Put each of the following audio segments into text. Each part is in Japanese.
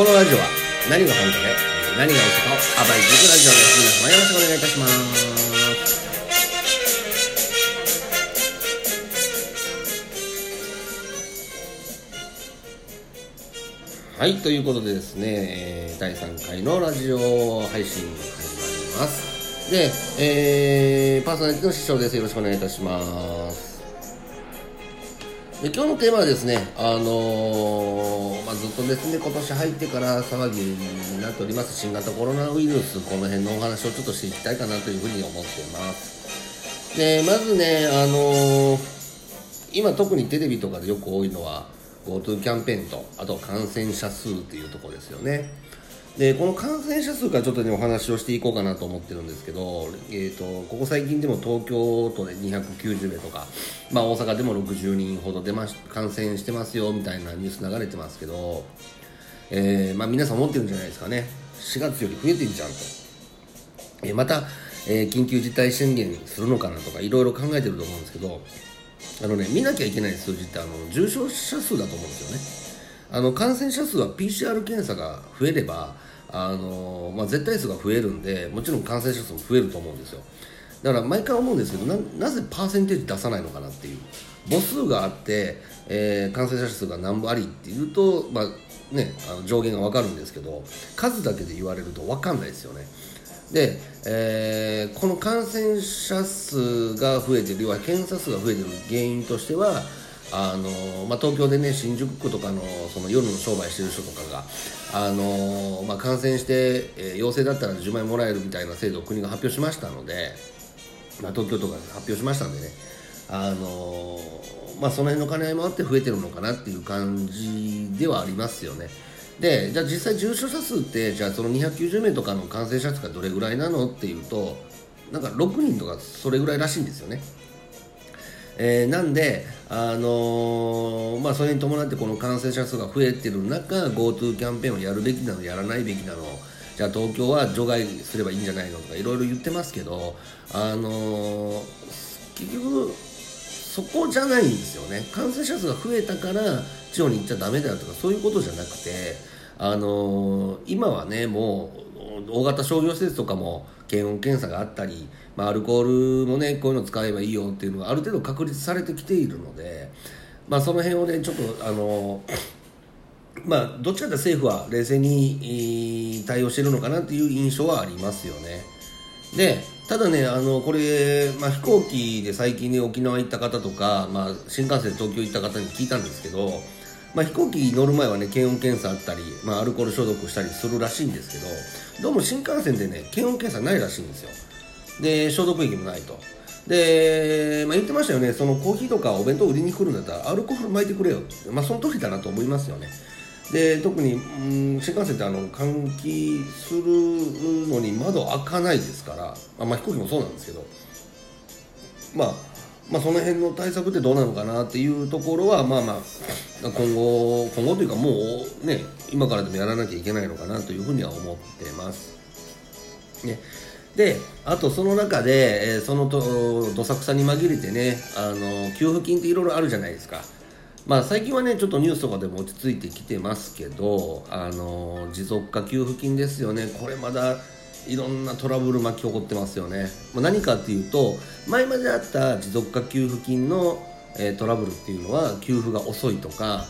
このラジオは何が本当で何が嘘かを暴いていくラジオです。皆様よろしくお願いいたします。はい、ということでですね、第3回のラジオ配信が始まります。で、パーソナリティの師匠です。よろしくお願いいたします。で今日のテーマはですね、ずっとですね、今年入ってから騒ぎになっております新型コロナウイルス、この辺のお話をちょっとしていきたいかなというふうに思っています。で、まずね、今特にテレビとかでよく多いのは GoTo キャンペーンと、あと感染者数っていうところですよね。で、この感染者数からちょっとね、お話をしていこうかなと思ってるんですけど、ここ最近でも東京都で290名とか、大阪でも60人ほど感染してますよみたいなニュース流れてますけど、皆さん思ってるんじゃないですかね。4月より増えてんじゃんと。また、緊急事態宣言するのかなとか、いろいろ考えてると思うんですけど、見なきゃいけない数字って重症者数だと思うんですよね。感染者数は PCR 検査が増えれば、絶対数が増えるんで、もちろん感染者数も増えると思うんですよ。だから毎回思うんですけど、なぜパーセンテージ出さないのかなっていう。母数があって、感染者数が何割っていうと、上限が分かるんですけど、数だけで言われると分かんないですよね。で、この感染者数が増えてる、要は検査数が増えてる原因としては、東京でね、新宿区とかのその夜の商売してる人とかが、感染して、陽性だったら10万円もらえるみたいな制度を国が発表しましたので、東京とか発表しましたんでね、その辺の兼ね合いもあって増えてるのかなっていう感じではありますよね。で、じゃあ実際重症者数って、じゃあその290名とかの感染者数がどれぐらいなのっていうと、6人とかそれぐらいらしいんですよね。なんで、それに伴ってこの感染者数が増えてる中、 GoTo キャンペーンをやるべきなのやらないべきなの、じゃあ東京は除外すればいいんじゃないのとかいろいろ言ってますけど、結局そこじゃないんですよね。感染者数が増えたから地方に行っちゃダメだとかそういうことじゃなくて、今はね、もう大型商業施設とかも検温検査があったり、アルコールもね、こういうの使えばいいよっていうのがある程度確立されてきているので、その辺をね、ちょっとどっちかというと政府は冷静に対応しているのかなっていう印象はありますよね。で、ただね、これ、飛行機で最近ね、沖縄行った方とか、新幹線で東京行った方に聞いたんですけど、飛行機乗る前はね、検温検査あったり、アルコール消毒したりするらしいんですけど、どうも新幹線でね、検温検査ないらしいんですよ。で、消毒液もないと。で、言ってましたよね、そのコーヒーとかお弁当売りに来るんだったらアルコール巻いてくれよって、その通りだなと思いますよね。で、特に新幹線って換気するのに窓開かないですから、飛行機もそうなんですけど、その辺の対策ってどうなのかなっていうところは、今後というかもうね、今からでもやらなきゃいけないのかなというふうには思ってます。ね。で、あとその中で、どさくさに紛れてね、給付金っていろいろあるじゃないですか。最近はね、ちょっとニュースとかでも落ち着いてきてますけど、持続化給付金ですよね。これまだいろんなトラブル巻き起こってますよね。何かっていうと、前まであった持続化給付金のトラブルっていうのは給付が遅いとか、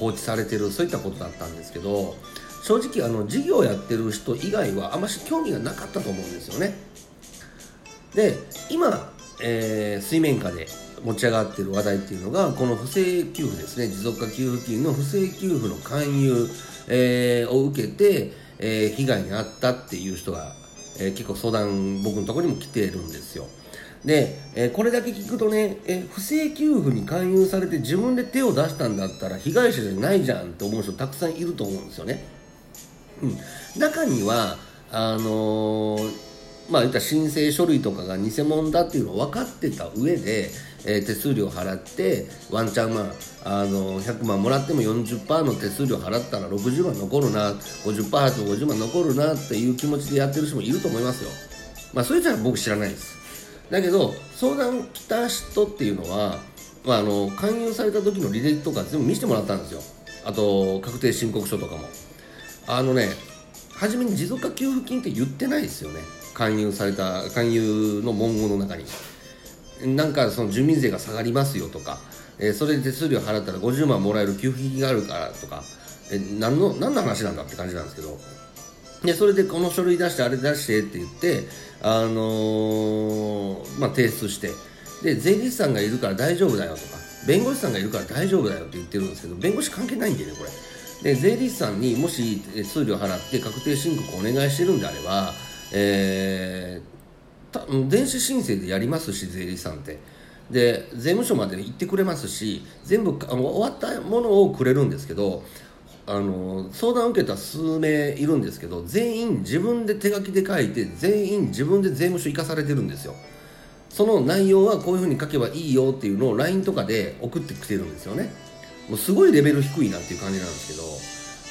放置されてる、そういったことだったんですけど、正直事業やってる人以外はあまり興味がなかったと思うんですよね。で、今、水面下で持ち上がってる話題っていうのが、この不正給付ですね。持続化給付金の不正給付の勧誘、を受けて、被害に遭ったっていう人が、結構相談、僕のところにも来ているんですよ。で、これだけ聞くとね、不正給付に勧誘されて自分で手を出したんだったら被害者じゃないじゃんって思う人たくさんいると思うんですよね。中には言った申請書類とかが偽物だっていうのを分かってた上で、手数料払ってワンチャン100万もらっても 40% の手数料払ったら60万残るな、 50% 払って50万残るなっていう気持ちでやってる人もいると思いますよ。それじゃ僕知らないです。だけど相談来た人っていうのは、勧誘された時の履歴とか全部見せてもらったんですよ。あと確定申告書とかも。あのね、初めに持続化給付金って言ってないですよね。勧誘の文言の中になんかその住民税が下がりますよとか、それで手数料払ったら50万もらえる給付金があるからとか、何の話なんだって感じなんですけど、でそれでこの書類出してあれ出してって言って、提出して、で税理士さんがいるから大丈夫だよとか、弁護士さんがいるから大丈夫だよって言ってるんですけど、弁護士関係ないんでねこれ。で税理士さんにもし手数料払って確定申告お願いしてるんであれば、電子申請でやりますし、税理士さんってで税務署まで行ってくれますし、全部終わったものをくれるんですけど、相談を受けた数名いるんですけど、全員自分で手書きで書いて、全員自分で税務署行かされてるんですよ。その内容はこういうふうに書けばいいよっていうのを LINE とかで送ってきてるんですよね。もうすごいレベル低いなっていう感じなんですけ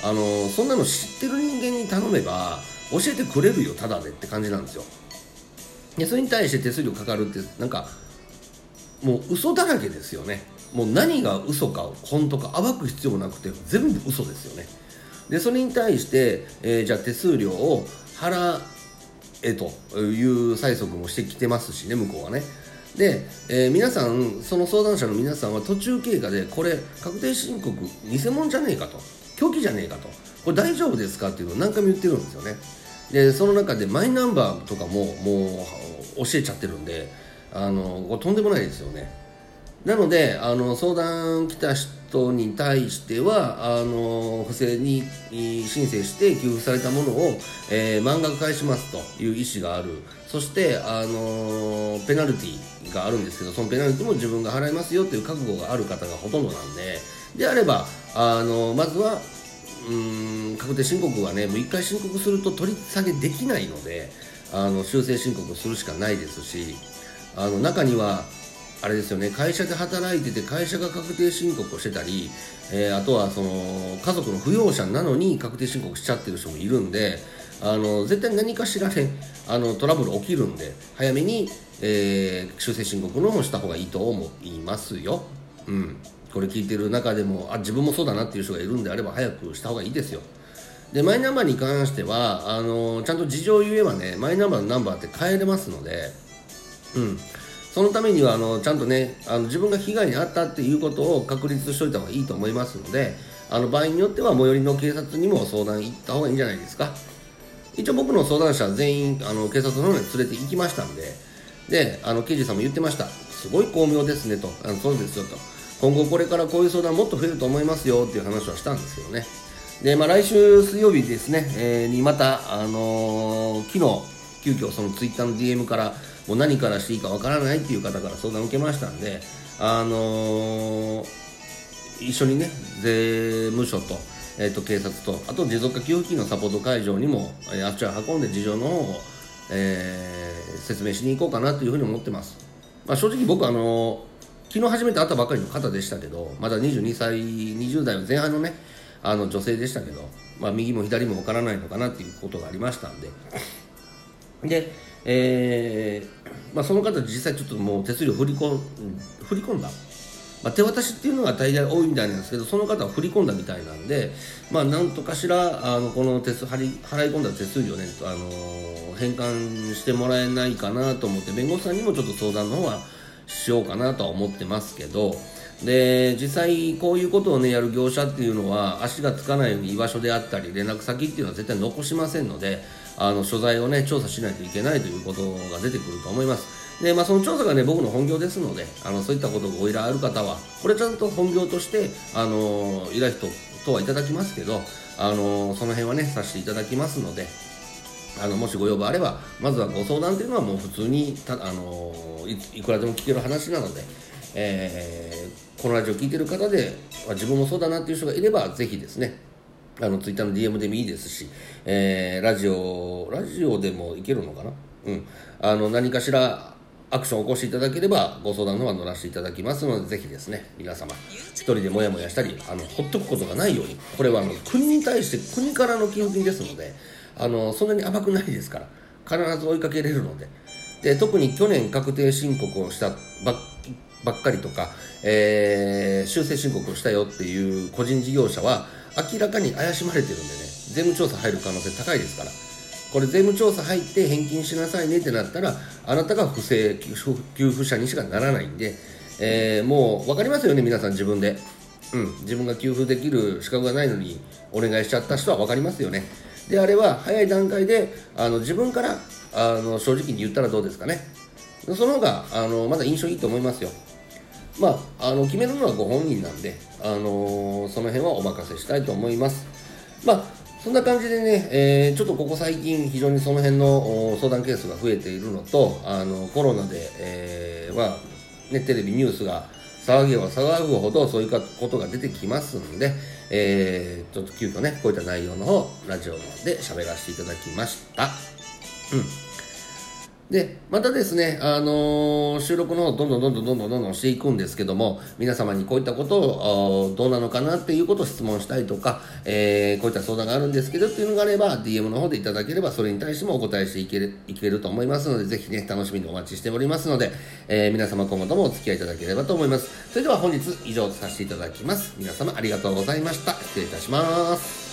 ど、そんなの知ってる人間に頼めば教えてくれるよただでって感じなんですよ。でそれに対して手数料かかるってなんかもう嘘だらけですよね。もう何が嘘か本当か暴く必要なくて全部嘘ですよね。でそれに対して、じゃあ手数料を払えという催促もしてきてますしね向こうはね。で、皆さんその相談者の皆さんは途中経過でこれ確定申告偽物じゃねえかと虚偽じゃねえかとこれ大丈夫ですかっていうのを何回も言ってるんですよね。でその中でマイナンバーとかもう教えちゃってるんでとんでもないですよね。なので相談来た人に対しては不正に申請して給付されたものを、満額返しますという意思がある。そしてペナルティがあるんですけど、そのペナルティも自分が払いますよという覚悟がある方がほとんどなんで、であればまずは確定申告はね、もう1回申告すると取り下げできないので修正申告をするしかないですし、中にはあれですよね、会社で働いてて会社が確定申告をしてたり、あとはその家族の扶養者なのに確定申告しちゃってる人もいるんで、絶対何かしらねトラブル起きるんで、早めに、修正申告の方をした方がいいと思いますよ。これ聞いてる中でも自分もそうだなっていう人がいるんであれば早くした方がいいですよ。でマイナンバーに関してはちゃんと事情を言えばね、マイナンバーのナンバーって変えれますので、そのためにはちゃんとね自分が被害に遭ったっていうことを確立しといた方がいいと思いますので、場合によっては最寄りの警察にも相談行った方がいいんじゃないですか。一応僕の相談者全員警察の方に連れて行きましたんで、刑事さんも言ってました。すごい巧妙ですねと、そうですよと、今後これからこういう相談もっと増えると思いますよっていう話はしたんですけどね。で、来週水曜日ですね、にまた昨日急遽そのツイッターの DM からもう何からしていいかわからないっていう方から相談を受けましたんで、一緒にね税務署と、警察とあと持続化給付金のサポート会場にも足を運んで事情の方を、説明しに行こうかなというふうに思ってます。正直僕昨日初めて会ったばかりの方でしたけど、まだ22歳20代前半のね女性でしたけど、右も左もわからないのかなっていうことがありましたんでで、その方実際ちょっともう手数料振り込んだ、手渡しっていうのが大概多いみたいなんですけど、その方は振り込んだみたいなんで、なんとかしらこの払い込んだ手数料ね返還してもらえないかなと思って弁護士さんにもちょっと相談の方はしようかなとは思ってますけど、で実際こういうことをねやる業者っていうのは足がつかない居場所であったり連絡先っていうのは絶対残しませんので、所在をね調査しないといけないということが出てくると思います。で、その調査がね僕の本業ですので、そういったことがご依頼ある方はこれちゃんと本業として依頼人とはいただきますけど、その辺はねさせていただきますので、もしご要望あればまずはご相談というのはもう普通にいくらでも聞ける話なので、このラジオ聞いてる方で自分もそうだなっていう人がいればぜひですねツイッターの DM でもいいですし、ラジオでもいけるのかな、何かしらアクションを起こしていただければご相談の方は乗らせていただきますので、ぜひですね皆様一人でモヤモヤしたりほっとくことがないように、これは国に対して国からの給付金ですのでそんなに甘くないですから必ず追いかけれるので、特に去年確定申告をしたばっかりとか、修正申告をしたよっていう個人事業者は明らかに怪しまれてるんでね、税務調査入る可能性高いですから、これ税務調査入って返金しなさいねってなったら、あなたが不正給付者にしかならないんで、もう分かりますよね、皆さん自分で、自分が給付できる資格がないのにお願いしちゃった人は分かりますよね。であれは早い段階で自分から正直に言ったらどうですかね。その方がまだ印象いいと思いますよ。まあ、決めるのはご本人なんで、その辺はお任せしたいと思います。まあ、そんな感じでね、ちょっとここ最近非常にその辺の相談ケースが増えているのと、コロナで、テレビニュースが騒げば騒ぐほどそういうことが出てきますんで、ちょっと急遽ね、こういった内容の方ラジオで喋らせていただきました。でまたですね、収録の方どんどんしていくんですけども、皆様にこういったことをどうなのかなっていうことを質問したりとか、こういった相談があるんですけどっていうのがあれば DM の方でいただければ、それに対してもお答えしていけると思いますので、ぜひね楽しみにお待ちしておりますので、皆様今後ともお付き合いいただければと思います。それでは本日以上とさせていただきます。皆様ありがとうございました。失礼いたします。